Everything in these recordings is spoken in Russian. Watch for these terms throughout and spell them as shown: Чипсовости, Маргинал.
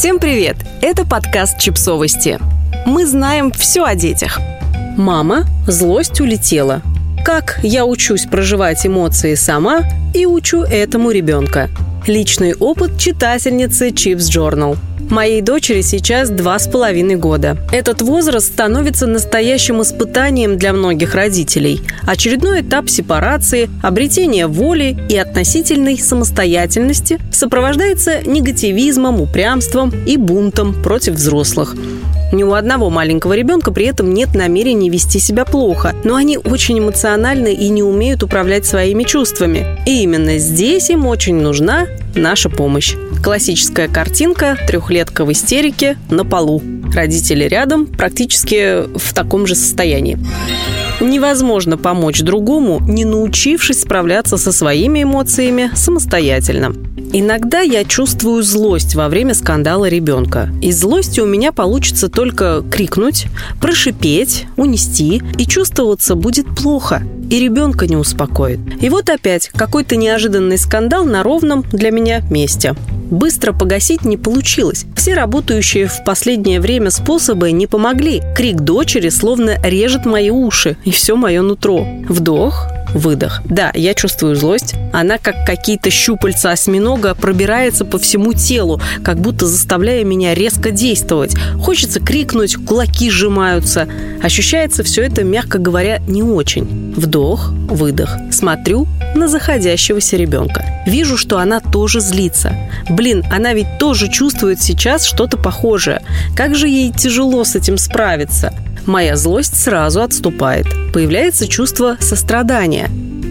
Всем привет! Это подкаст «Чипсовости». Мы знаем все о детях. Мама, злость улетела. Как я учусь проживать эмоции сама и учу этому ребенка. Личный опыт читательницы Chips Journal. Моей дочери сейчас 2,5 года. Этот возраст становится настоящим испытанием для многих родителей. Очередной этап сепарации, обретения воли и относительной самостоятельности сопровождается негативизмом, упрямством и бунтом против взрослых. Ни у одного маленького ребенка при этом нет намерения вести себя плохо, но они очень эмоциональны и не умеют управлять своими чувствами. И именно здесь им очень нужна наша помощь. Классическая картинка – трехлетка в истерике на полу. Родители рядом, практически в таком же состоянии. Невозможно помочь другому, не научившись справляться со своими эмоциями самостоятельно. Иногда я чувствую злость во время скандала ребенка. Из злости у меня получится только крикнуть, прошипеть, унести, и чувствоваться будет плохо, и ребенка не успокоит. И вот опять какой-то неожиданный скандал на ровном для меня месте. Быстро погасить не получилось. Все работающие в последнее время способы не помогли. Крик дочери словно режет мои уши и все мое нутро. Вдох. Выдох. Да, я чувствую злость. Она, как какие-то щупальца осьминога, пробирается по всему телу, как будто заставляя меня резко действовать. Хочется крикнуть, кулаки сжимаются. Ощущается все это, мягко говоря, не очень. Вдох, выдох. Смотрю на заходящегося ребенка. Вижу, что она тоже злится. Блин, она ведь тоже чувствует сейчас что-то похожее. Как же ей тяжело с этим справиться. Моя злость сразу отступает. Появляется чувство сострадания.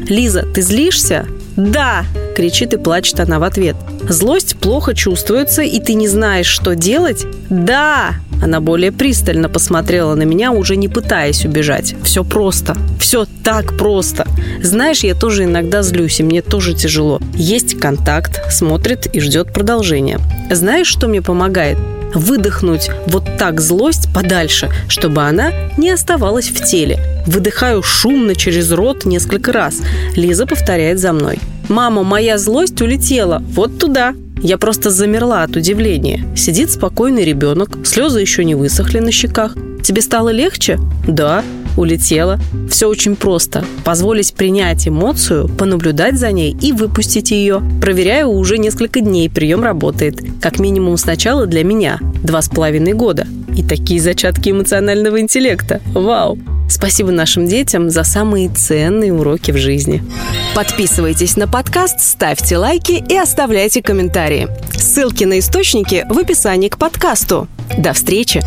«Лиза, ты злишься?» «Да!» – кричит и плачет она в ответ. «Злость плохо чувствуется, и ты не знаешь, что делать?» «Да!» Она более пристально посмотрела на меня, уже не пытаясь убежать. Все просто. Все так просто. Знаешь, я тоже иногда злюсь, и мне тоже тяжело. Есть контакт, смотрит и ждет продолжения. Знаешь, что мне помогает? Выдохнуть вот так злость подальше, чтобы она не оставалась в теле. Выдыхаю шумно через рот несколько раз. Лиза повторяет за мной. «Мама, моя злость улетела вот туда». Я просто замерла от удивления. Сидит спокойный ребенок, слезы еще не высохли на щеках. «Тебе стало легче?» «Да». Улетела. Все очень просто. Позволить принять эмоцию, понаблюдать за ней и выпустить ее. Проверяю уже несколько дней, прием работает. Как минимум сначала для меня. 2,5 года. И такие зачатки эмоционального интеллекта. Вау! Спасибо нашим детям за самые ценные уроки в жизни. Подписывайтесь на подкаст, ставьте лайки и оставляйте комментарии. Ссылки на источники в описании к подкасту. До встречи!